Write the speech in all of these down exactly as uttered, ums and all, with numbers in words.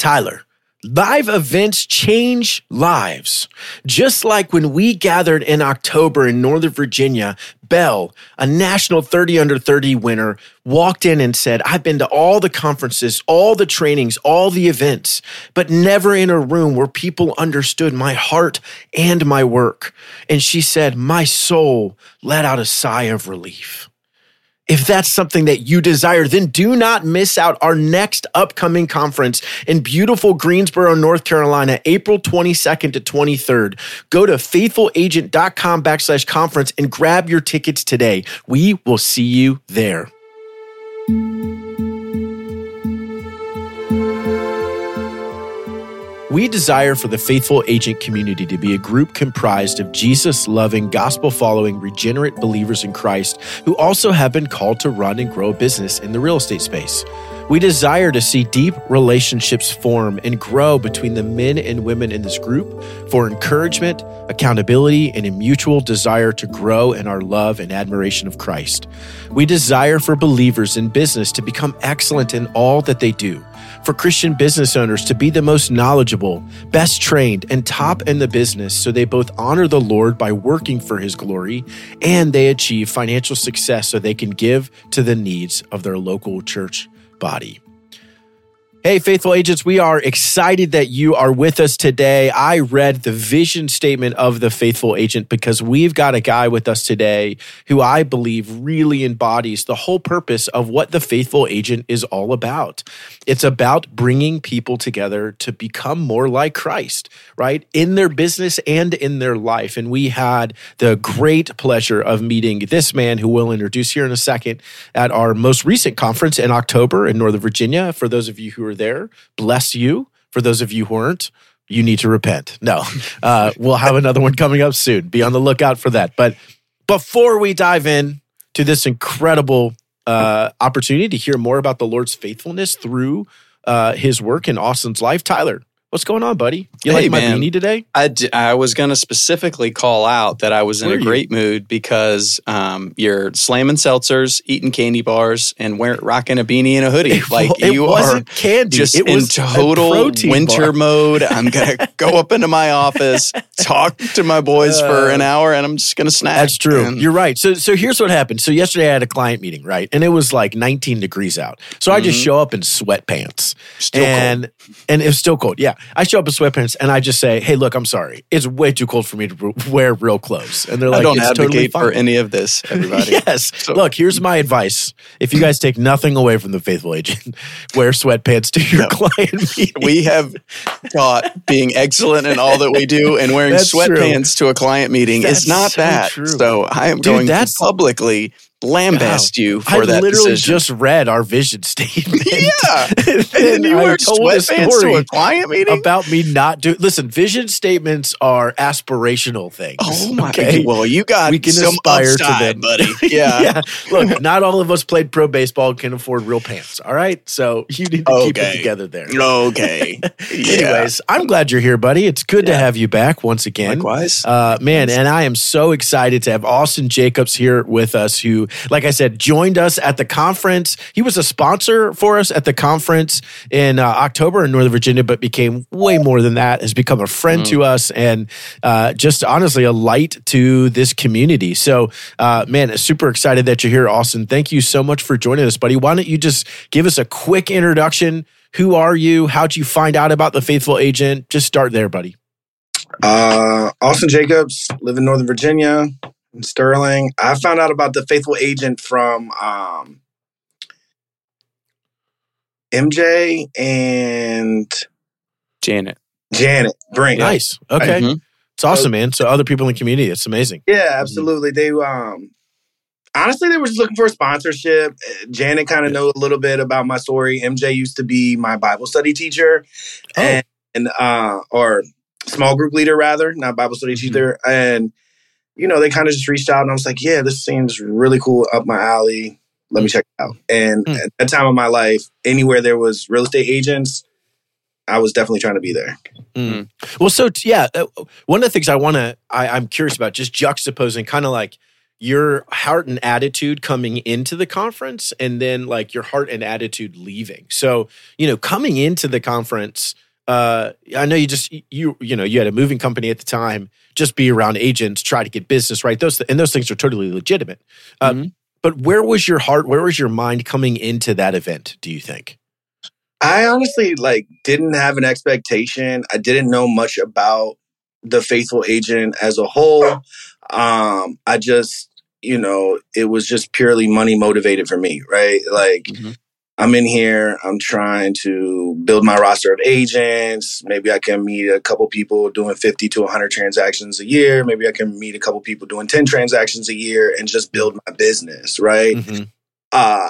Tyler, live events change lives. Just like when we gathered in October in Northern Virginia, Belle, a national thirty under thirty winner, walked in and said, I've been to all the conferences, all the trainings, all the events, but never in a room where people understood my heart and my work. And she said, my soul let out a sigh of relief. If that's something that you desire, then do not miss out our next upcoming conference in beautiful Greensboro, North Carolina, April twenty-second to twenty-third. Go to faithfulagent.com backslash conference and grab your tickets today. We will see you there. We desire for the Faithful Agent community to be a group comprised of Jesus-loving, gospel-following, regenerate believers in Christ who also have been called to run and grow a business in the real estate space. We desire to see deep relationships form and grow between the men and women in this group for encouragement, accountability, and a mutual desire to grow in our love and admiration of Christ. We desire for believers in business to become excellent in all that they do, for Christian business owners to be the most knowledgeable, best trained, and top in the business so they both honor the Lord by working for His glory and they achieve financial success so they can give to the needs of their local church body. Hey, Faithful Agents, we are excited that you are with us today. I read the vision statement of the Faithful Agent because we've got a guy with us today who I believe really embodies the whole purpose of what the Faithful Agent is all about. It's about bringing people together to become more like Christ, right? In their business and in their life. And we had the great pleasure of meeting this man who we'll introduce here in a second at our most recent conference in October in Northern Virginia. For those of you who are there, bless you. For those of you who aren't, you need to repent. No, uh, we'll have another one coming up soon. Be on the lookout for that. But before we dive in to this incredible uh, opportunity to hear more about the Lord's faithfulness through uh, His work in Austin's life, Tyler, what's going on, buddy? You hey, like my man. Beanie today? I, d- I was going to specifically call out that I was Where in a great mood because um, you're slamming seltzers, eating candy bars, and wearing rocking a beanie and a hoodie. It, like it you wasn't are candy. Just it was in total winter bar. mode. I'm going to go up into my office, talk to my boys uh, for an hour, and I'm just going to snack. That's true. And you're right. So, so here's what happened. So yesterday I had a client meeting, right? And it was like nineteen degrees out. So mm-hmm. I just show up in sweatpants. Still and, cold. And it was still cold. Yeah. I show up in sweatpants and I just say, hey, look, I'm sorry. It's way too cold for me to wear real clothes. And they're like, I don't it's advocate totally fine. for any of this, everybody. yes. So. Look, here's my advice. If you guys take nothing away from the Faithful Agent, wear sweatpants to your no. client meeting. We have taught being excellent in all that we do, and wearing that's sweatpants true. to a client meeting that's is not so that. True. So I am Dude, going to publicly lambast wow. you for I that I literally decision. just read our vision statement. Yeah. and then you I were told a story to a client meeting? About me not doing... Listen, vision statements are aspirational things. Oh, my okay? God. Well, you got we can some aspire upside, to them, buddy. Yeah. yeah. Look, not all of us played pro baseball and can afford real pants, all right? So you need to okay. keep it together there. Okay. Yeah. Anyways, I'm glad you're here, buddy. It's good yeah. to have you back once again. Likewise. Uh, man, and I am so excited to have Austin Jacobs here with us, who like I said, joined us at the conference. He was a sponsor for us at the conference in uh, October in Northern Virginia, but became way more than that, has become a friend mm. to us and uh, just honestly a light to this community. So, uh, man, super excited that you're here, Austin. Thank you so much for joining us, buddy. Why don't you just give us a quick introduction? Who are you? How'd you find out about the Faithful Agent? Just start there, buddy. Uh, Austin Jacobs, live in Northern Virginia. In Sterling. I found out about the Faithful Agent from um, M J and Janet. Janet Brink. Nice. Okay. Mm-hmm. It's awesome, man. So other people in the community. It's amazing. Yeah, absolutely. Mm-hmm. They um, honestly, they were just looking for a sponsorship. Janet kind of yeah. knows a little bit about my story. M J used to be my Bible study teacher oh. and, and uh, or small group leader, rather, not Bible study mm-hmm. teacher. And you know, they kind of just reached out and I was like, yeah, this seems really cool, up my alley. Let me check it out. And mm. at that time of my life, anywhere there was real estate agents, I was definitely trying to be there. Mm. Well, so yeah, one of the things I want to, I'm curious about just juxtaposing kind of like your heart and attitude coming into the conference and then like your heart and attitude leaving. So, you know, coming into the conference, uh, I know you just, you, you know, you had a moving company at the time, just be around agents, try to get business, right? Those th- and those things are totally legitimate. Um, mm-hmm. But where was your heart, where was your mind coming into that event, do you think? I honestly like didn't have an expectation. I didn't know much about the Faithful Agent as a whole. Um, I just, you know, it was just purely money motivated for me, right? Like mm-hmm. I'm in here, I'm trying to build my roster of agents. Maybe I can meet a couple people doing fifty to one hundred transactions a year. Maybe I can meet a couple people doing ten transactions a year and just build my business, right? Mm-hmm. Uh,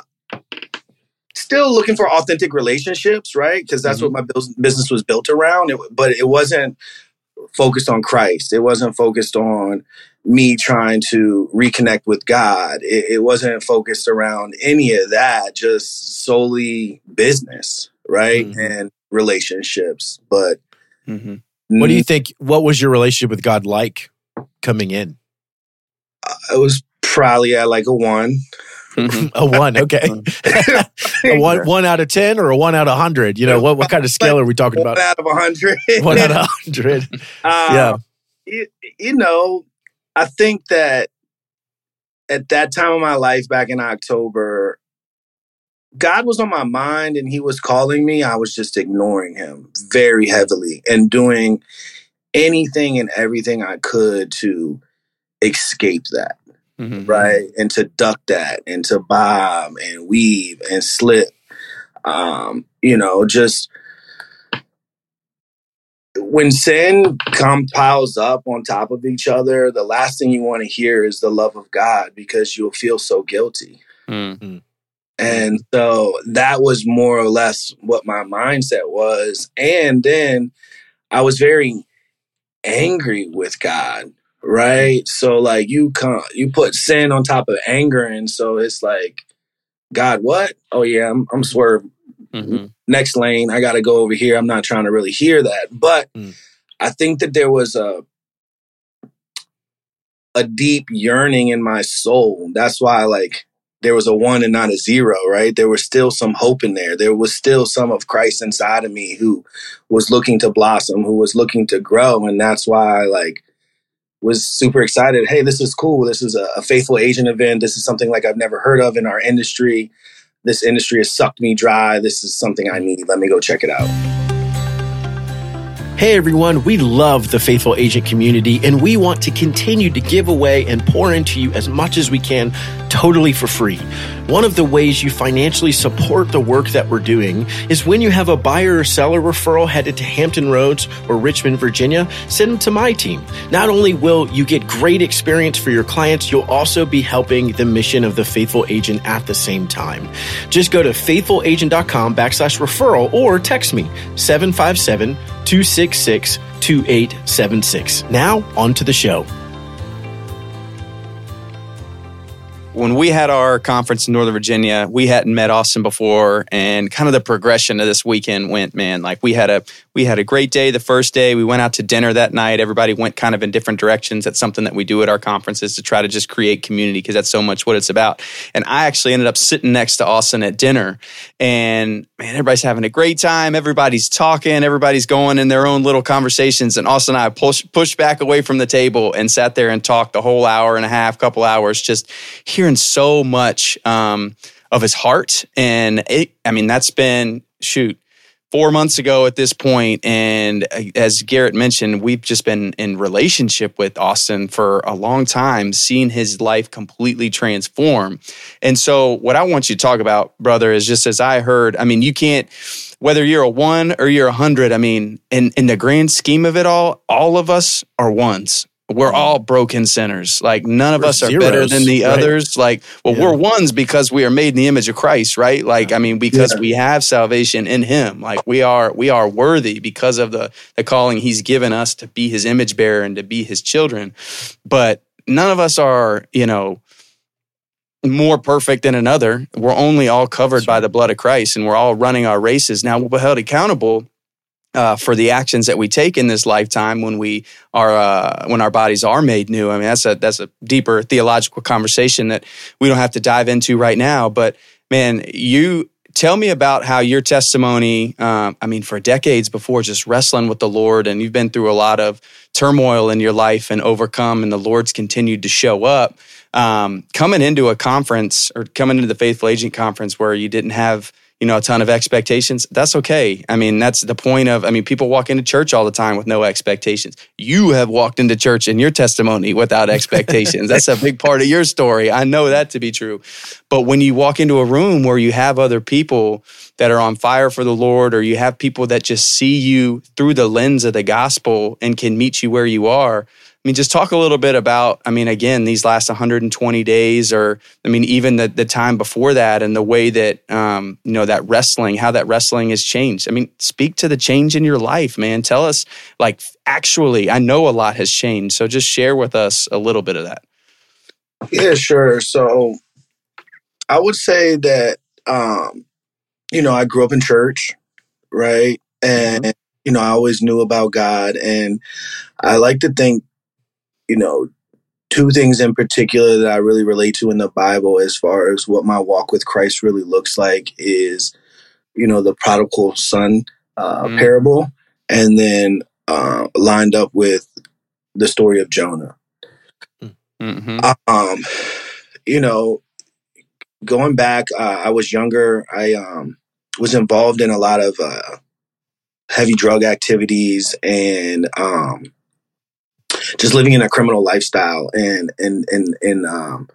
still looking for authentic relationships, right? Because that's mm-hmm. what my business was built around. It, but it wasn't focused on Christ. It wasn't focused on me trying to reconnect with God. It, it wasn't focused around any of that, just solely business, right? Mm-hmm. And relationships. But mm-hmm. what do you think, what was your relationship with God like coming in? It was probably at like a one. Mm-hmm. A one, okay. a one, one out of ten or a one out of one hundred? You know, what, what kind of scale are we talking about? One out of one hundred. One out of one hundred. Um, yeah. You, you know, I think that at that time of my life back in October, God was on my mind and he was calling me. I was just ignoring him very heavily and doing anything and everything I could to escape that. Mm-hmm. Right. And to duck that and to bob and weave and slip, um, you know, just when sin compiles up on top of each other, the last thing you want to hear is the love of God because you'll feel so guilty. Mm-hmm. And so that was more or less what my mindset was. And then I was very angry with God. Right. So like you come, you put sin on top of anger. And so it's like, God, what? Oh, yeah, I'm, I'm swerving. Mm-hmm. Next lane. I got to go over here. I'm not trying to really hear that. But mm. I think that there was a a deep yearning in my soul. That's why like there was a one and not a zero. Right. There was still some hope in there. There was still some of Christ inside of me who was looking to blossom, who was looking to grow. And that's why I like was super excited. Hey, this is cool. This is a, a Faithful Agent event. This is something like I've never heard of in our industry. This industry has sucked me dry. This is something I need. Let me go check it out. Hey, everyone. We love the Faithful Agent community, and we want to continue to give away and pour into you as much as we can, totally for free. One of the ways you financially support the work that we're doing is when you have a buyer or seller referral headed to Hampton Roads or Richmond, Virginia, send them to my team. Not only will you get great experience for your clients, you'll also be helping the mission of the Faithful Agent at the same time. Just go to faithfulagent.com backslash referral or text me seven five seven, two six six, two eight seven six. Now, on to the show. When we had our conference in Northern Virginia, we hadn't met Austin before, and kind of the progression of this weekend went, man, like we had a we had a great day the first day. We went out to dinner that night. Everybody went kind of in different directions. That's something that we do at our conferences to try to just create community because that's so much what it's about. And I actually ended up sitting next to Austin at dinner, and man, everybody's having a great time. Everybody's talking. Everybody's going in their own little conversations. And Austin and I pushed pushed back away from the table and sat there and talked the whole hour and a half, couple hours, just here. Hearing so much um, of his heart. And it, I mean, that's been, shoot, four months ago at this point. And as Garrett mentioned, we've just been in relationship with Austin for a long time, seeing his life completely transform. And so what I want you to talk about, brother, is just as I heard, I mean, you can't, whether you're a one or you're a hundred, I mean, in, in the grand scheme of it all, all of us are ones. We're all broken sinners. Like none of we're us are zeros, better than the right? others. Like, well, yeah. we're ones because we are made in the image of Christ, right? Like, yeah. I mean, because yeah. we have salvation in him. Like we are, we are worthy because of the, the calling he's given us to be his image bearer and to be his children. But none of us are, you know, more perfect than another. We're only all covered by the blood of Christ, and we're all running our races. Now we're held accountable uh, for the actions that we take in this lifetime when we are uh, when our bodies are made new. I mean, that's a that's a deeper theological conversation that we don't have to dive into right now. But man, you tell me about how your testimony, um, I mean, for decades before, just wrestling with the Lord, and you've been through a lot of turmoil in your life and overcome, and the Lord's continued to show up. Um, coming into a conference or coming into the Faithful Agent Conference where you didn't have, you know, a ton of expectations, that's okay. I mean, that's the point of, I mean, people walk into church all the time with no expectations. You have walked into church in your testimony without expectations. That's a big part of your story. I know that to be true. But when you walk into a room where you have other people that are on fire for the Lord, or you have people that just see you through the lens of the gospel and can meet you where you are, I mean, just talk a little bit about, I mean, again, these last one hundred twenty days, or, I mean, even the, the time before that, and the way that, um, you know, that wrestling, how that wrestling has changed. I mean, speak to the change in your life, man. Tell us, like, actually, I know a lot has changed. So just share with us a little bit of that. Yeah, sure. So I would say that, um, you know, I grew up in church, right? And, you know, I always knew about God. And I like to think, you know, two things in particular that I really relate to in the Bible as far as what my walk with Christ really looks like is, you know, the prodigal son uh, mm-hmm. parable, and then uh, lined up with the story of Jonah. Mm-hmm. Um, you know, going back, uh, I was younger. I um, was involved in a lot of uh, heavy drug activities, and um just living in a criminal lifestyle, and and and and um,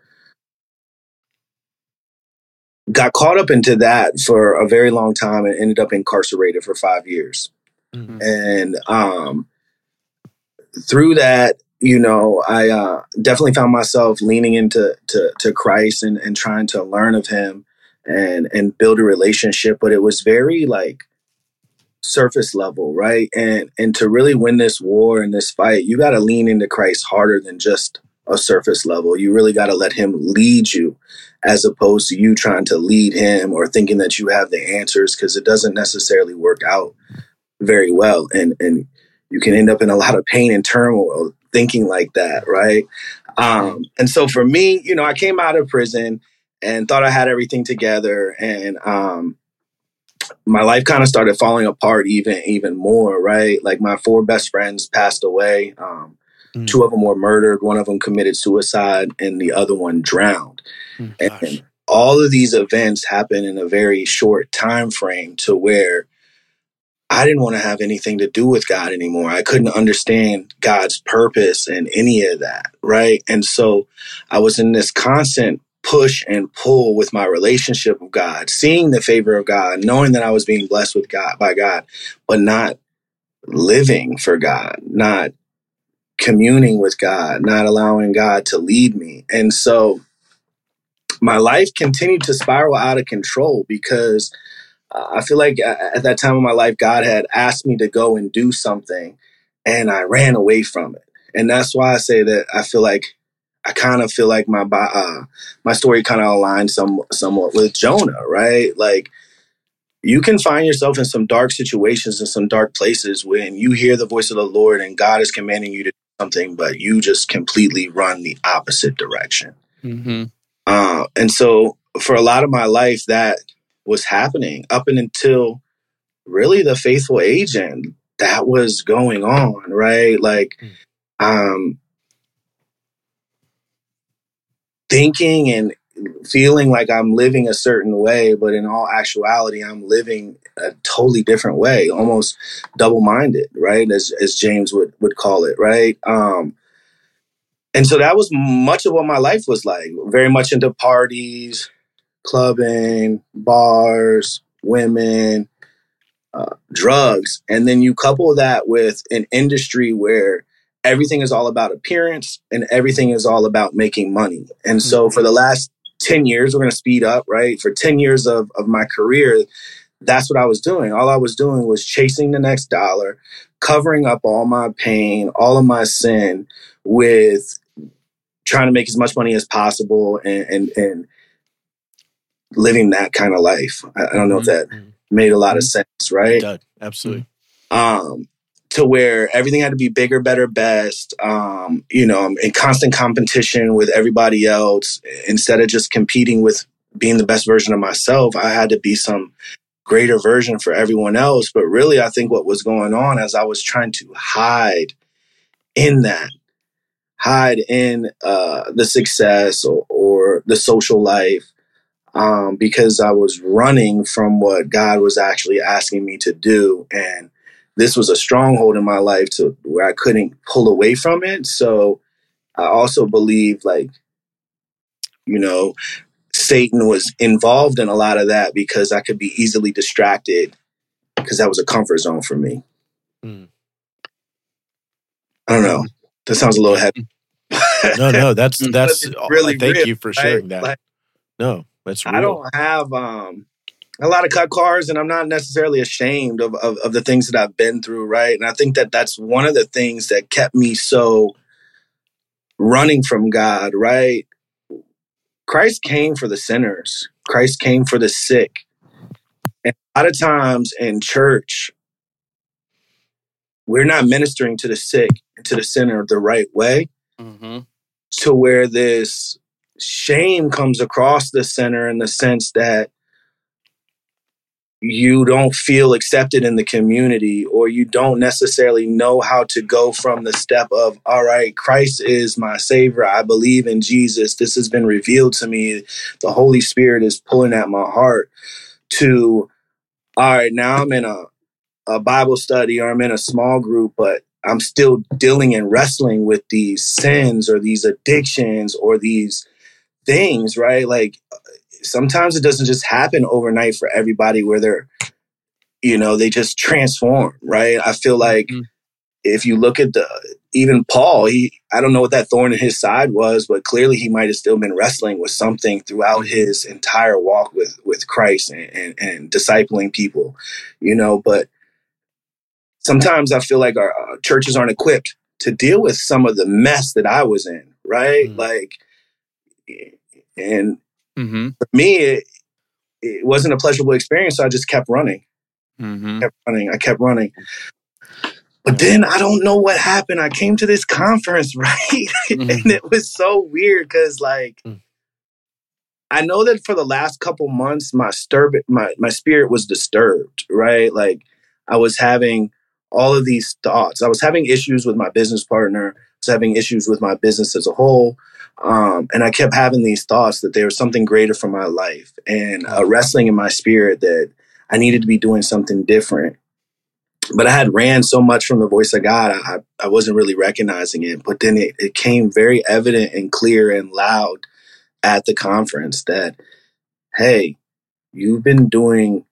got caught up into that for a very long time, and ended up incarcerated for five years. Mm-hmm. And um, through that, you know, I uh, definitely found myself leaning into to, to Christ, and, and trying to learn of Him, and and build a relationship. But it was very like surface level, right? And and to really win this war and this fight, you got to lean into Christ harder than just a surface level. You really got to let Him lead you, as opposed to you trying to lead Him or thinking that you have the answers, because it doesn't necessarily work out very well. And and you can end up in a lot of pain and turmoil thinking like that, right? Um, and so for me, you know, I came out of prison and thought I had everything together, and um my life kind of started falling apart even, even more, right? Like my four best friends passed away. Um, mm. Two of them were murdered. One of them committed suicide, and the other one drowned. Mm, and gosh. All of these events happened in a very short time frame, to where I didn't want to have anything to do with God anymore. I couldn't understand God's purpose and any of that, right? And so I was in this constant push and pull with my relationship with God, seeing the favor of God, knowing that I was being blessed with God by God, but not living for God, not communing with God, not allowing God to lead me. And so my life continued to spiral out of control, because uh, I feel like at that time of my life, God had asked me to go and do something, and I ran away from it. And that's why I say that I feel like I kind of feel like my uh, my story kind of aligns some, somewhat with Jonah, right? Like, you can find yourself in some dark situations and some dark places when you hear the voice of the Lord and God is commanding you to do something, but you just completely run the opposite direction. Mm-hmm. Uh, and so for a lot of my life, that was happening up and until really the Faithful Agent. That was going on, right? Like, um, thinking and feeling like I'm living a certain way, but in all actuality, I'm living a totally different way, almost double-minded, right? As as James would, would call it, right? Um, and so that was much of what my life was like, very much into parties, clubbing, bars, women, uh, drugs. And then you couple that with an industry where everything is all about appearance, and everything is all about making money. And so for the last ten years, we're going to speed up, right? For ten years of, of my career, that's what I was doing. All I was doing was chasing the next dollar, covering up all my pain, all of my sin, with trying to make as much money as possible, and, and, and living that kind of life. I, I don't know if that made a lot of sense, right? It did. Absolutely. um, to where everything had to be bigger, better, best, um, you know, in constant competition with everybody else. Instead of just competing with being the best version of myself, I had to be some greater version for everyone else. But really, I think what was going on is I was trying to hide in that, hide in uh, the success or, or the social life, um, because I was running from what God was actually asking me to do. And this was a stronghold in my life to where I couldn't pull away from it. So I also believe, like, you know, Satan was involved in a lot of that because I could be easily distracted because that was a comfort zone for me. Mm. I don't know. That sounds a little heavy. no, no, that's, that's really, thank real, you for sharing right? that. Like, no, that's real. I don't have um, a lot of cut cars, and I'm not necessarily ashamed of, of, of the things that I've been through. Right. And I think that that's one of the things that kept me so running from God. Right. Christ came for the sinners. Christ came for the sick. And a lot of times in church, we're not ministering to the sick and to the sinner the right way, mm-hmm. to where this shame comes across the sinner in the sense that you don't feel accepted in the community, or you don't necessarily know how to go from the step of, all right, Christ is my savior. I believe in Jesus. This has been revealed to me. The Holy Spirit is pulling at my heart to, all right, now I'm in a, a Bible study, or I'm in a small group, but I'm still dealing and wrestling with these sins or these addictions or these things, right? Like, sometimes it doesn't just happen overnight for everybody where they're, you know, they just transform, right? I feel like mm-hmm. if you look at the, even Paul, he, I don't know what that thorn in his side was, but clearly he might have still been wrestling with something throughout his entire walk with, with Christ and, and, and discipling people, you know, but sometimes I feel like our, our churches aren't equipped to deal with some of the mess that I was in, right? Mm-hmm. Like, and mm-hmm. for me, it, it wasn't a pleasurable experience, so I just kept running. Mm-hmm. I kept running. I kept running. But then I don't know what happened. I came to this conference, right? Mm-hmm. And it was so weird because, like, mm-hmm. I know that for the last couple months, my, stirb- my, my spirit was disturbed, right? Like, I was having all of these thoughts. I was having issues with my business partner. I was having issues with my business as a whole. Um, and I kept having these thoughts that there was something greater for my life, and uh, wrestling in my spirit that I needed to be doing something different. But I had ran so much from the voice of God, I, I wasn't really recognizing it. But then it, it came very evident and clear and loud at the conference that, hey, you've been doing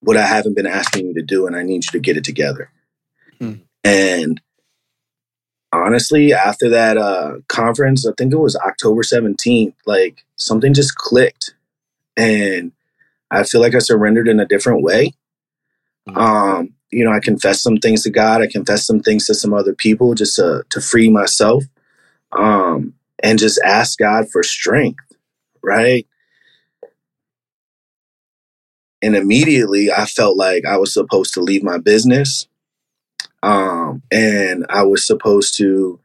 what I haven't been asking you to do, and I need you to get it together. Hmm. And honestly, after that uh, conference, I think it was October seventeenth, like, something just clicked. And I feel like I surrendered in a different way. Hmm. Um, you know, I confessed some things to God. I confessed some things to some other people just to, to free myself, um, and just ask God for strength, right? And immediately I felt like I was supposed to leave my business, um, and I was supposed to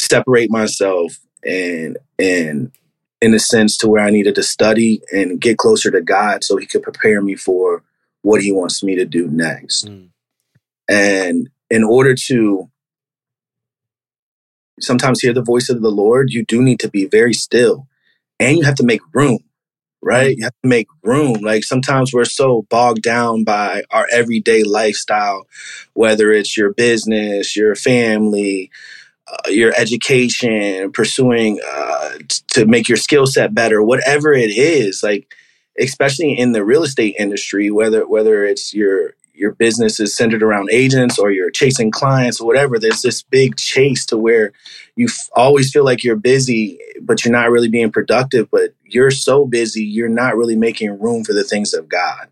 separate myself and, and in a sense to where I needed to study and get closer to God so he could prepare me for what he wants me to do next. Mm. And in order to sometimes hear the voice of the Lord, you do need to be very still, and you have to make room. Right? You have to make room. Like, sometimes we're so bogged down by our everyday lifestyle, whether it's your business, your family, uh, your education, pursuing uh, t- to make your skill set better, whatever it is, like, especially in the real estate industry, whether, whether it's your, your business is centered around agents or you're chasing clients or whatever, there's this big chase to where you f- always feel like you're busy, but you're not really being productive, but you're so busy, you're not really making room for the things of God.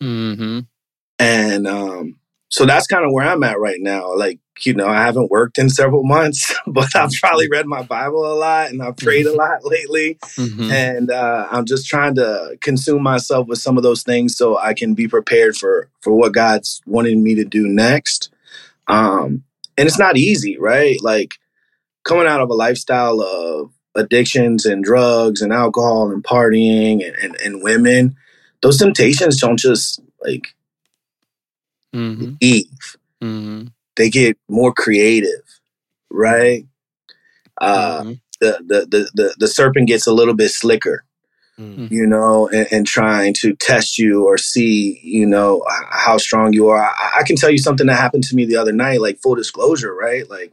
Mm-hmm. And um, so that's kind of where I'm at right now. Like, you know, I haven't worked in several months, but I've probably read my Bible a lot and I've prayed a lot lately. Mm-hmm. And uh, I'm just trying to consume myself with some of those things so I can be prepared for, for what God's wanting me to do next. Um, and it's not easy, right? Like coming out of a lifestyle of addictions and drugs and alcohol and partying and, and, and women, those temptations don't just like mm-hmm. leave. Mm-hmm. They get more creative, right? Uh, mm-hmm. the, the the the the serpent gets a little bit slicker, mm-hmm. you know, and, and trying to test you or see, you know, how strong you are. I, I can tell you something that happened to me the other night, like full disclosure, right? Like,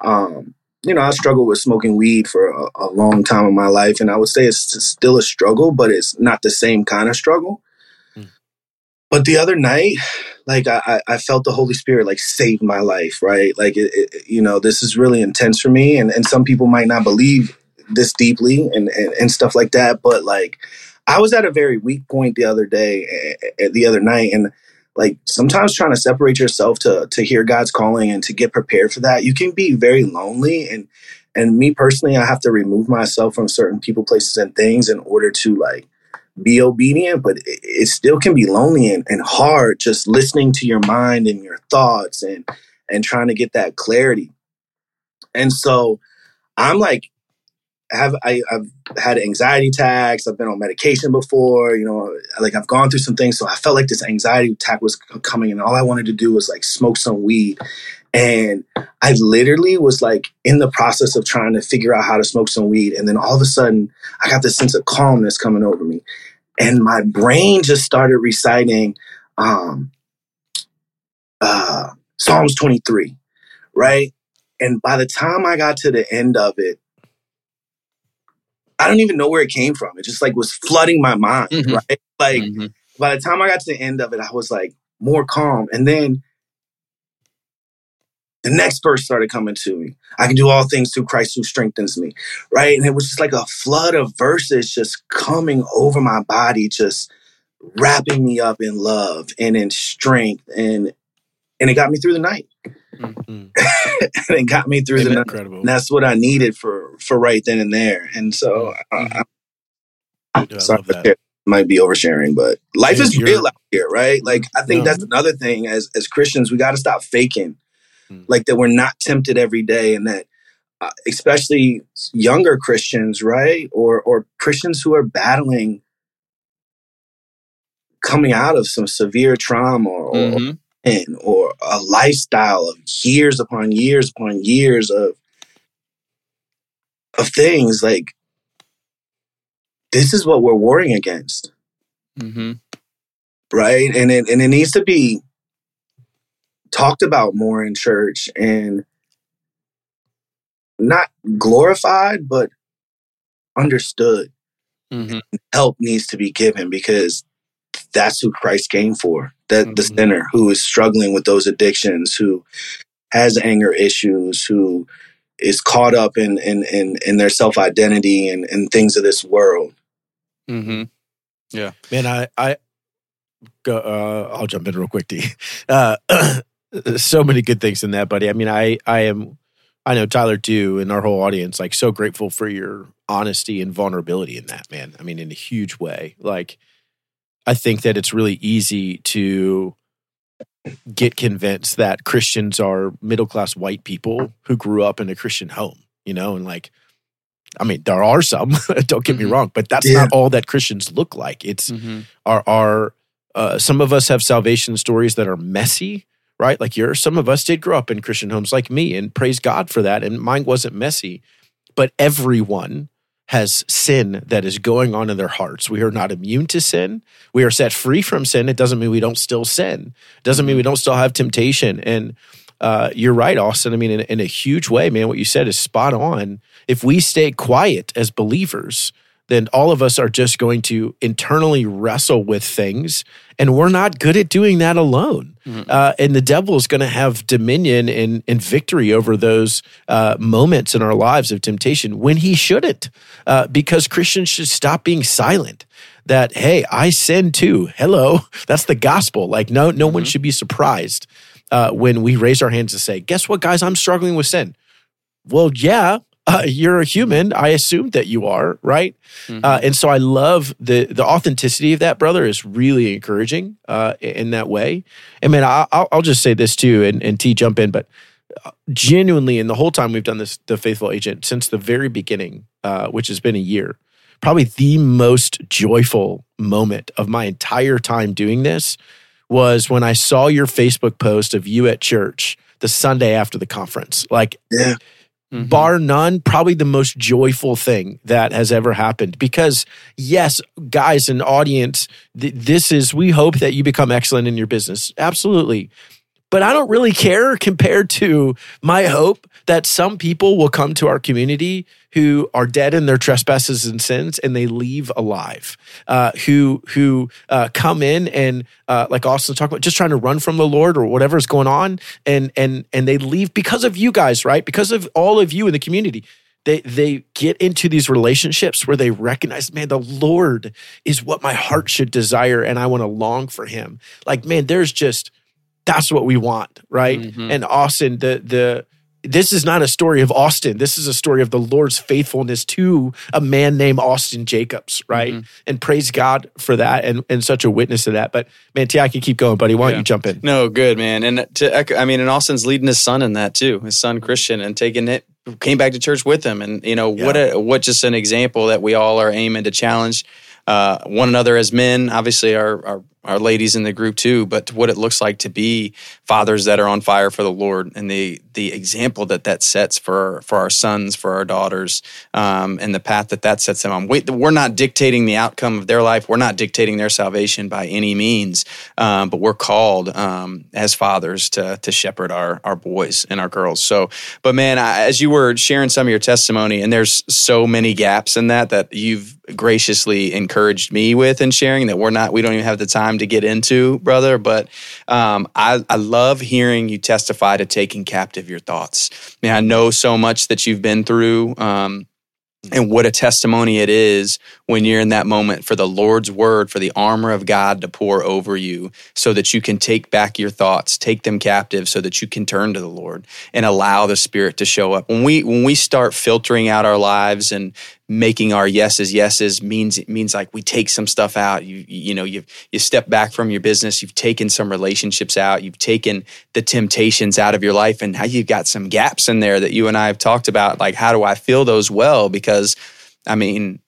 um, you know, I struggled with smoking weed for a, a long time in my life, and I would say it's still a struggle, but it's not the same kind of struggle. But the other night, like I, I felt the Holy Spirit like saved my life, right? Like, it, it, you know, this is really intense for me. And, and some people might not believe this deeply and, and, and stuff like that. But like, I was at a very weak point the other day, uh, the other night. And like sometimes trying to separate yourself to to hear God's calling and to get prepared for that, you can be very lonely. And, and me personally, I have to remove myself from certain people, places, and things in order to like, be obedient, but it still can be lonely and, and hard just listening to your mind and your thoughts and, and trying to get that clarity. And so I'm like, have, I, I've had anxiety attacks. I've been on medication before, you know, like I've gone through some things. So I felt like this anxiety attack was coming and all I wanted to do was like smoke some weed. And I literally was like in the process of trying to figure out how to smoke some weed. And then all of a sudden I got this sense of calmness coming over me and my brain just started reciting, um, uh, Psalms twenty-three. Right. And by the time I got to the end of it, I don't even know where it came from. It just like was flooding my mind. Mm-hmm. Right. Like mm-hmm. by the time I got to the end of it, I was like more calm. And then the next verse started coming to me. I can do all things through Christ who strengthens me, right? And it was just like a flood of verses just coming over my body, just wrapping me up in love and in strength. And and it got me through the night. Mm-hmm. and it got me through Amen. the night. Incredible. And that's what I needed for, for right then and there. And so mm-hmm. I, I, Dude, I sorry, I might be oversharing, but life Dude, is you're... real out here, right? Like, I think no. that's another thing as, as Christians, we got to stop faking. Like that we're not tempted every day and that uh, especially younger Christians, right? Or or Christians who are battling coming out of some severe trauma or, mm-hmm. or a lifestyle of years upon years upon years of, of things like this is what we're warring against. Mm-hmm. Right? And it, and it needs to be talked about more in church and not glorified, but understood. Mm-hmm. Help needs to be given because that's who Christ came for. That mm-hmm. the sinner who is struggling with those addictions, who has anger issues, who is caught up in, in, in, in their self-identity and, and things of this world. Mm-hmm. Yeah. Man, I, I, Go, uh, I'll jump in real quick, D. Uh, so many good things in that, buddy. I mean, I, I am, I know Tyler too, and our whole audience, like so grateful for your honesty and vulnerability in that, man. I mean, in a huge way. Like, I think that it's really easy to get convinced that Christians are middle-class white people who grew up in a Christian home, you know, and like, I mean, there are some, don't get mm-hmm. me wrong, but that's yeah. not all that Christians look like. It's mm-hmm. our, our, Uh, some of us have salvation stories that are messy, right? Like yours. Some of us did grow up in Christian homes like me and praise God for that. And mine wasn't messy, but everyone has sin that is going on in their hearts. We are not immune to sin. We are set free from sin. It doesn't mean we don't still sin. It doesn't mean we don't still have temptation. And uh, you're right, Austin. I mean, in, in a huge way, man, what you said is spot on. If we stay quiet as believers, then all of us are just going to internally wrestle with things. And we're not good at doing that alone. Mm-hmm. Uh, and the devil is going to have dominion and, and victory over those uh, moments in our lives of temptation when he shouldn't, uh, because Christians should stop being silent that, hey, I sin too. Hello. That's the gospel. Like, no, no mm-hmm. one should be surprised. uh, when we raise our hands and say, guess what, guys, I'm struggling with sin. Well, yeah, uh, you're a human. I assumed that you are, right? Mm-hmm. Uh, and so I love the the authenticity of that, brother, is really encouraging uh, in that way. And man, I, I'll, I'll just say this too, and, and T, jump in, but genuinely, and the whole time we've done this, The Faithful Agent, since the very beginning, uh, which has been a year, probably the most joyful moment of my entire time doing this was when I saw your Facebook post of you at church the Sunday after the conference. Like, yeah. Mm-hmm. Bar none, probably the most joyful thing that has ever happened. Because yes, guys and audience, th- this is, we hope that you become excellent in your business. Absolutely. But I don't really care compared to my hope that some people will come to our community who are dead in their trespasses and sins, and they leave alive, uh, who who uh, come in and, uh, like Austin talked about, just trying to run from the Lord or whatever's going on, and and and they leave because of you guys, right? Because of all of you in the community. They they get into these relationships where they recognize, man, the Lord is what my heart should desire, and I want to long for him. Like, man, there's just... That's what we want, right? Mm-hmm. And Austin, the the this is not a story of Austin. This is a story of the Lord's faithfulness to a man named Austin Jacobs, right? Mm-hmm. And praise God for that, and, and such a witness to that. But man, Tiaki, keep going, buddy. Why don't yeah. you jump in? No, good, man. And to echo, I mean, and Austin's leading his son in that too. His son Christian, and taking it, came back to church with him, and you know yeah. what a what just an example that we all are aiming to challenge uh, one another as men. Obviously, our our. our ladies in the group too, but what it looks like to be fathers that are on fire for the Lord, and the the example that that sets for for our sons, for our daughters, um, and the path that that sets them on. We, we're not dictating the outcome of their life. We're not dictating their salvation by any means, um, but we're called um, as fathers to to shepherd our our boys and our girls. So, but man, I, as you were sharing some of your testimony, and there's so many gaps in that that you've graciously encouraged me with in sharing that we're not, we don't even have the time to get into, brother, but um, I, I love hearing you testify to taking captive your thoughts. Man, I know so much that you've been through, um, and what a testimony it is when you're in that moment for the Lord's word, for the armor of God to pour over you so that you can take back your thoughts, take them captive so that you can turn to the Lord and allow the Spirit to show up. When we when we start filtering out our lives and making our yeses yeses means it means like we take some stuff out. You you know, you you step back from your business, you've taken some relationships out, you've taken the temptations out of your life, and now you've got some gaps in there that you and I have talked about. Like, how do I fill those well? Because I mean,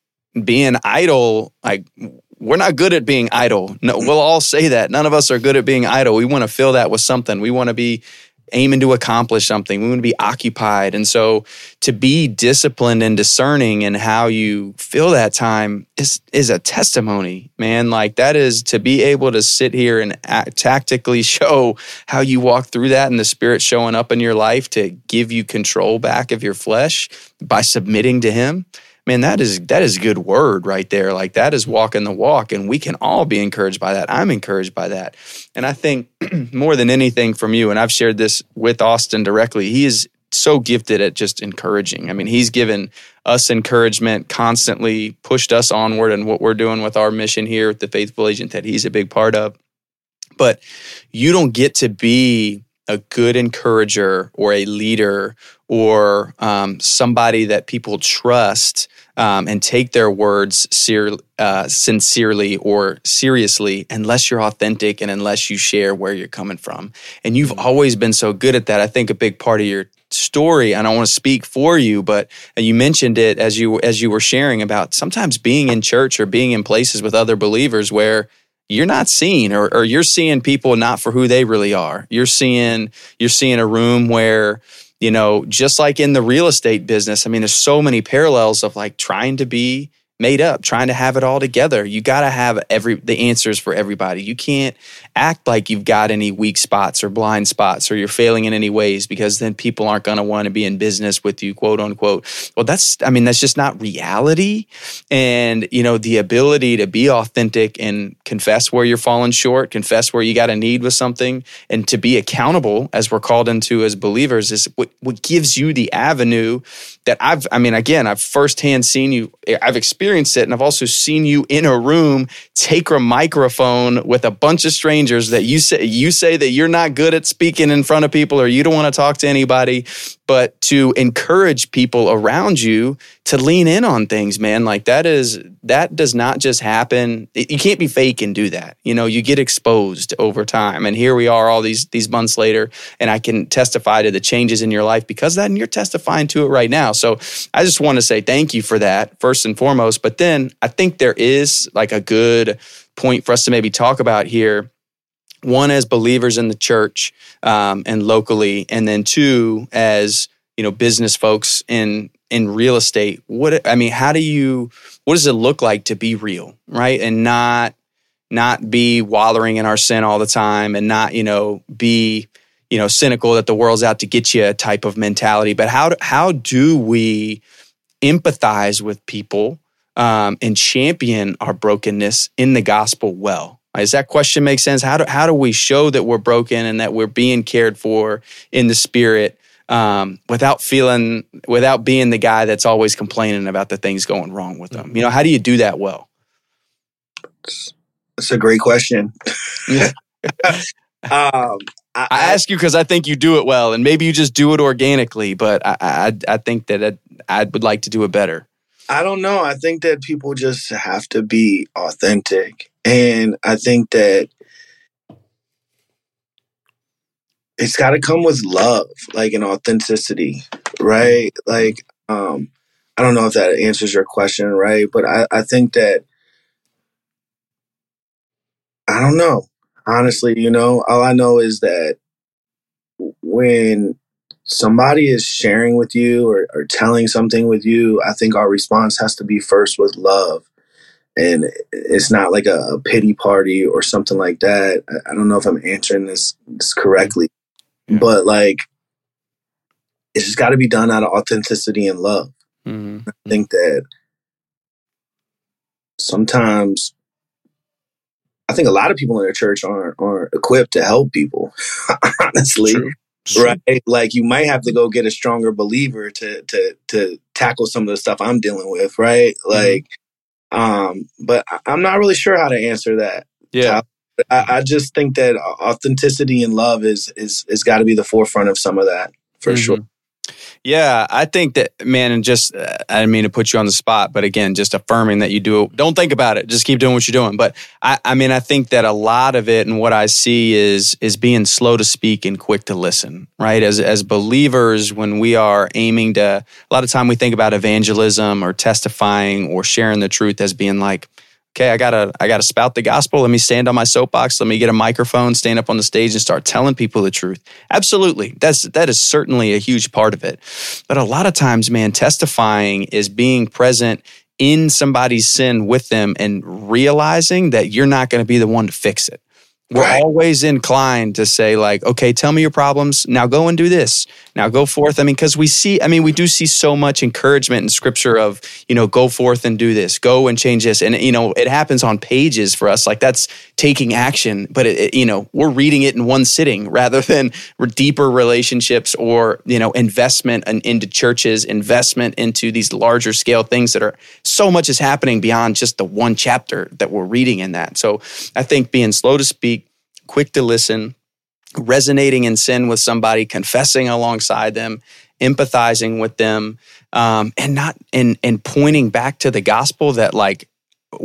being idle, like we're not good at being idle. No, we'll all say that. None of us are good at being idle. We want to fill that with something. We want to be aiming to accomplish something. We want to be occupied. And so to be disciplined and discerning in how you fill that time is is a testimony, man. Like, that is to be able to sit here and act, tactically show how you walk through that and the Spirit showing up in your life to give you control back of your flesh by submitting to him. Man, that is that is good word right there. Like, that is walking the walk, and we can all be encouraged by that. I'm encouraged by that. And I think more than anything from you, and I've shared this with Austin directly, he is so gifted at just encouraging. I mean, he's given us encouragement constantly, pushed us onward in what we're doing with our mission here with The Faithful Agent that he's a big part of. But you don't get to be a good encourager or a leader or um, somebody that people trust um, and take their words ser- uh, sincerely or seriously unless you're authentic and unless you share where you're coming from. And you've always been so good at that. I think a big part of your story, and I don't want to speak for you, but you mentioned it as you as you were sharing about sometimes being in church or being in places with other believers where you're not seeing, or, or you're seeing people not for who they really are. You're seeing, you're seeing a room where, you know, just like in the real estate business, I mean, there's so many parallels of like trying to be made up, trying to have it all together. You got to have every the answers for everybody. You can't act like you've got any weak spots or blind spots or you're failing in any ways, because then people aren't going to want to be in business with you, quote unquote. Well, that's, I mean, that's just not reality. And, you know, the ability to be authentic and confess where you're falling short, confess where you got a need with something, and to be accountable as we're called into as believers is what, what gives you the avenue that I've, I mean, again, I've firsthand seen you, I've experienced it, and I've also seen you in a room take a microphone with a bunch of strangers that you say, you say that you're not good at speaking in front of people or you don't want to talk to anybody, but to encourage people around you to lean in on things, man. Like that is, that does not just happen. You can't be fake and do that. You know, you get exposed over time. And here we are all these, these months later, and I can testify to the changes in your life because of that, and you're testifying to it right now. So I just want to say thank you for that, first and foremost. But then I think there is like a good point for us to maybe talk about here. One, as believers in the church um, and locally, and then two, as you know, business folks in in real estate. What I mean, how do you? What does it look like to be real, right? And not not be wallowing in our sin all the time, and not you know be you know cynical that the world's out to get you type of mentality. But how do, how do we empathize with people um, and champion our brokenness in the gospel well? Does that question make sense? How do how do we show that we're broken and that we're being cared for in the spirit um, without feeling, without being the guy that's always complaining about the things going wrong with them? You know, how do you do that well? That's a great question. Yeah. um, I, I, I ask you because I think you do it well, and maybe you just do it organically. But I I, I think that I, I would like to do it better. I don't know. I think that people just have to be authentic. And I think that it's got to come with love, like an authenticity, right? Like, um, I don't know if that answers your question, right? But I, I think that, I don't know. Honestly, you know, all I know is that when somebody is sharing with you or, or telling something with you, I think our response has to be first with love. And it's not like a, a pity party or something like that. I, I don't know if I'm answering this, this correctly, yeah. But like, it's just got to be done out of authenticity and love. Mm-hmm. I think that sometimes, I think a lot of people in the church aren't, aren't equipped to help people, honestly. True. Right? Like you might have to go get a stronger believer to, to, to tackle some of the stuff I'm dealing with. Right. Like, mm-hmm. um, but I'm not really sure how to answer that. Yeah. I, I just think that authenticity and love is, is, is gotta be the forefront of some of that for mm-hmm. sure. Yeah, I think that, man, and just, uh, I didn't mean to put you on the spot, but again, just affirming that you do it. Don't think about it. Just keep doing what you're doing. But I, I mean, I think that a lot of it and what I see is is being slow to speak and quick to listen, right? As as believers, when we are aiming to, a lot of time we think about evangelism or testifying or sharing the truth as being like, okay, I gotta, I gotta spout the gospel. Let me stand on my soapbox. Let me get a microphone, stand up on the stage, and start telling people the truth. Absolutely, that's that is certainly a huge part of it. But a lot of times, man, testifying is being present in somebody's sin with them and realizing that you're not going to be the one to fix it. We're right. always inclined to say like, okay, tell me your problems. Now go and do this. Now go forth. I mean, because we see, I mean, we do see so much encouragement in scripture of, you know, go forth and do this, go and change this. And, you know, it happens on pages for us. Like that's taking action, but, it, it, you know, we're reading it in one sitting rather than deeper relationships or, you know, investment and into churches, investment into these larger scale things that are so much is happening beyond just the one chapter that we're reading in that. So I think being slow to speak, quick to listen, resonating in sin with somebody, confessing alongside them, empathizing with them, um, and not and and pointing back to the gospel that like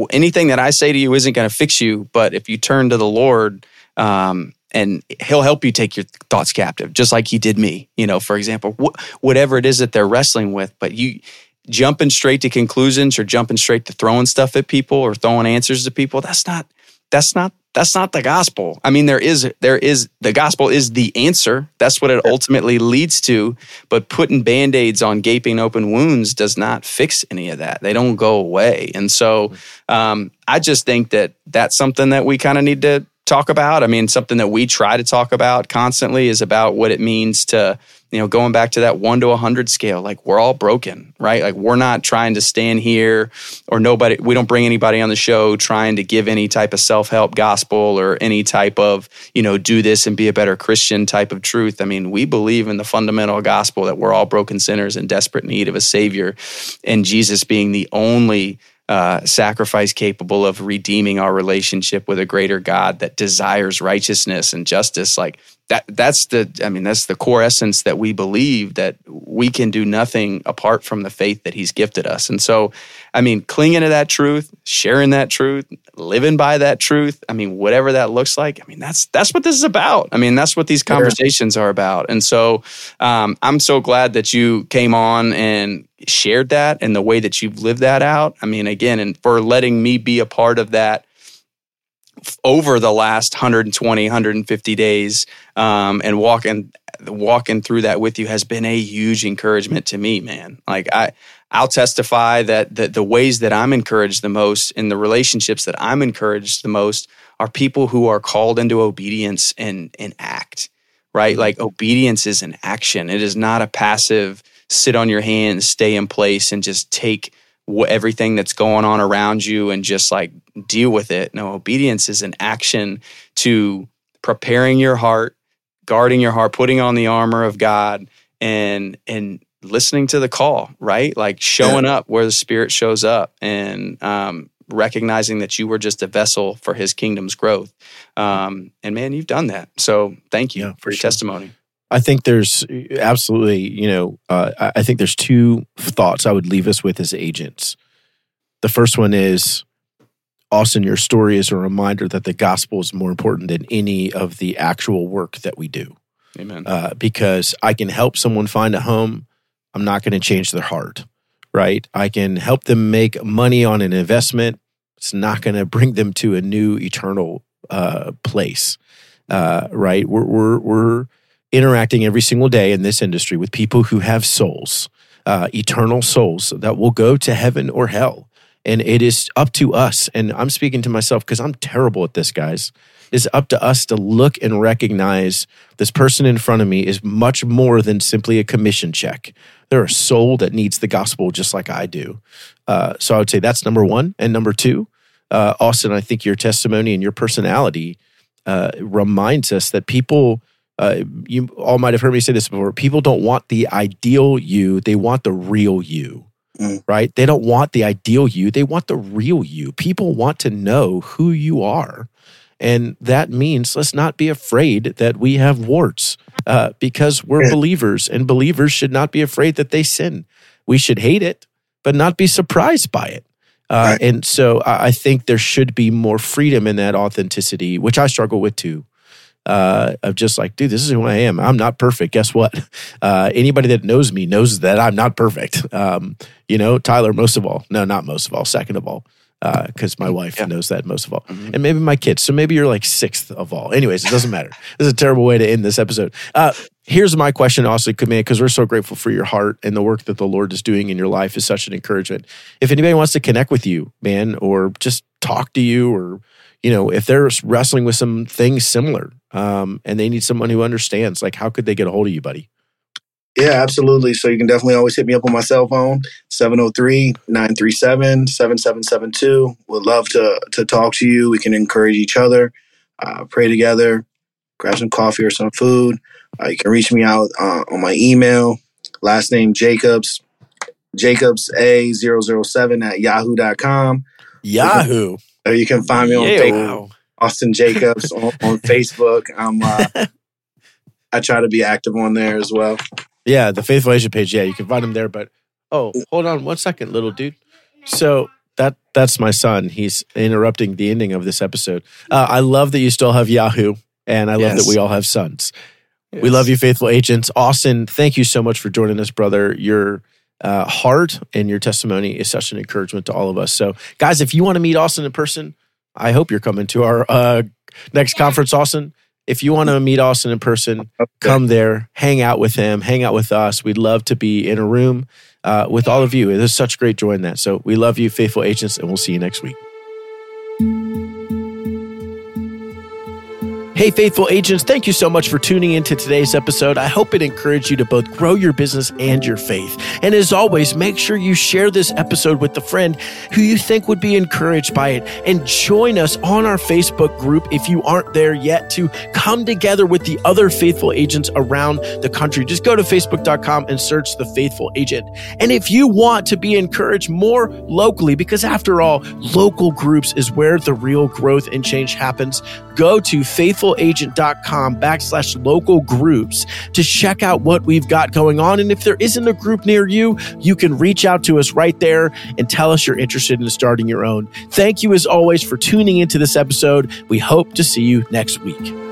anything that I say to you isn't going to fix you, but if you turn to the Lord, um, and He'll help you take your thoughts captive, just like He did me. You know, for example, wh- whatever it is that they're wrestling with, but you. Jumping straight to conclusions or jumping straight to throwing stuff at people or throwing answers to people, that's not that's not that's not the gospel. I mean, there is there is the gospel is the answer. That's what it ultimately leads to. But putting band-aids on gaping open wounds does not fix any of that. They don't go away. And so um, I just think that that's something that we kind of need to talk about. I mean, something that we try to talk about constantly is about what it means to, you know, going back to that one to a hundred scale, like we're all broken, right? Like we're not trying to stand here or nobody, we don't bring anybody on the show trying to give any type of self-help gospel or any type of, you know, do this and be a better Christian type of truth. I mean, we believe in the fundamental gospel that we're all broken sinners in desperate need of a savior and Jesus being the only Uh, sacrifice capable of redeeming our relationship with a greater God that desires righteousness and justice. Like that, that's the, I mean, that's the core essence that we believe, that we can do nothing apart from the faith that he's gifted us. And so, I mean, clinging to that truth, sharing that truth, living by that truth. I mean, whatever that looks like, I mean, that's, that's what this is about. I mean, that's what these conversations are about. And so um, I'm so glad that you came on and shared that and the way that you've lived that out. I mean, again, and for letting me be a part of that over the last one hundred twenty, one hundred fifty days, um, and walking walking through that with you has been a huge encouragement to me, man. Like I, I'll testify that the, the ways that I'm encouraged the most and the relationships that I'm encouraged the most are people who are called into obedience and and act, right? Like obedience is an action. It is not a passive sit on your hands, stay in place, and just take wh- everything that's going on around you and just like deal with it. No, obedience is an action to preparing your heart, guarding your heart, putting on the armor of God, and and listening to the call, right? Like showing yeah. up where the Spirit shows up and um, recognizing that you were just a vessel for His kingdom's growth. Um, and man, you've done that. So thank you yeah, for, for your sure. testimony. I think there's absolutely, you know, uh, I think there's two thoughts I would leave us with as agents. The first one is, Austin, your story is a reminder that the gospel is more important than any of the actual work that we do. Amen. Uh, because I can help someone find a home. I'm not going to change their heart, right? I can help them make money on an investment. It's not going to bring them to a new eternal uh, place, uh, right? We're, we're, we're, interacting every single day in this industry with people who have souls, uh, eternal souls that will go to heaven or hell. And it is up to us, and I'm speaking to myself because I'm terrible at this, guys. It's up to us to look and recognize this person in front of me is much more than simply a commission check. They're a soul that needs the gospel just like I do. Uh, so I would say that's number one. And number two, uh, Austin, I think your testimony and your personality uh, reminds us that people— Uh, you all might have heard me say this before. People don't want the ideal you. They want the real you, mm. right? They don't want the ideal you. They want the real you. People want to know who you are. And that means let's not be afraid that we have warts uh, because we're believers, and believers should not be afraid that they sin. We should hate it, but not be surprised by it. Uh, right. And so I, I think there should be more freedom in that authenticity, which I struggle with too. Uh, of just like, dude, this is who I am. I'm not perfect. Guess what? Uh, anybody that knows me knows that I'm not perfect. Um, you know, Tyler, most of all. No, not most of all. Second of all. Because uh, my wife yeah. knows that most of all. Mm-hmm. And maybe my kids. So maybe you're like sixth of all. Anyways, it doesn't matter. This is a terrible way to end this episode. Uh, here's my question, Austin, because we're so grateful for your heart and the work that the Lord is doing in your life is such an encouragement. If anybody wants to connect with you, man, or just talk to you, or you know, if they're wrestling with some things similar um, and they need someone who understands, like how could they get a hold of you, buddy? Yeah, absolutely. So you can definitely always hit me up on my cell phone, seven oh three, nine three seven, seven seven seven two. We'd love to to talk to you. We can encourage each other, uh, pray together, grab some coffee or some food. Uh, you can reach me out uh, on my email, last name Jacobs, jacobs a zero zero seven at yahoo dot com. Yahoo. Or you can find me on yeah, Facebook, wow. Austin Jacobs on, on Facebook. I'm, uh, I try to be active on there as well. Yeah, the Faithful Agent page. Yeah, you can find him there. But oh, hold on one second, little dude. So that that's my son. He's interrupting the ending of this episode. Uh, I love that you still have Yahoo, and I love yes. that we all have sons. Yes. We love you, Faithful Agents. Austin, thank you so much for joining us, brother. You're Uh, heart and your testimony is such an encouragement to all of us. So, guys, if you want to meet Austin in person, I hope you're coming to our uh, next conference, Austin. If you want to meet Austin in person, okay. come there, hang out with him, hang out with us. We'd love to be in a room uh, with all of you. There's such great joy in that. So, we love you, Faithful Agents, and we'll see you next week. Hey, Faithful Agents, thank you so much for tuning in to today's episode. I hope it encouraged you to both grow your business and your faith. And as always, make sure you share this episode with a friend who you think would be encouraged by it. And join us on our Facebook group if you aren't there yet to come together with the other Faithful Agents around the country. Just go to facebook dot com and search The Faithful Agent. And if you want to be encouraged more locally, because after all, local groups is where the real growth and change happens, go to faithful agent dot com backslash local groups to check out what we've got going on. And if there isn't a group near you, you can reach out to us right there and tell us you're interested in starting your own. Thank you as always for tuning into this episode. We hope to see you next week.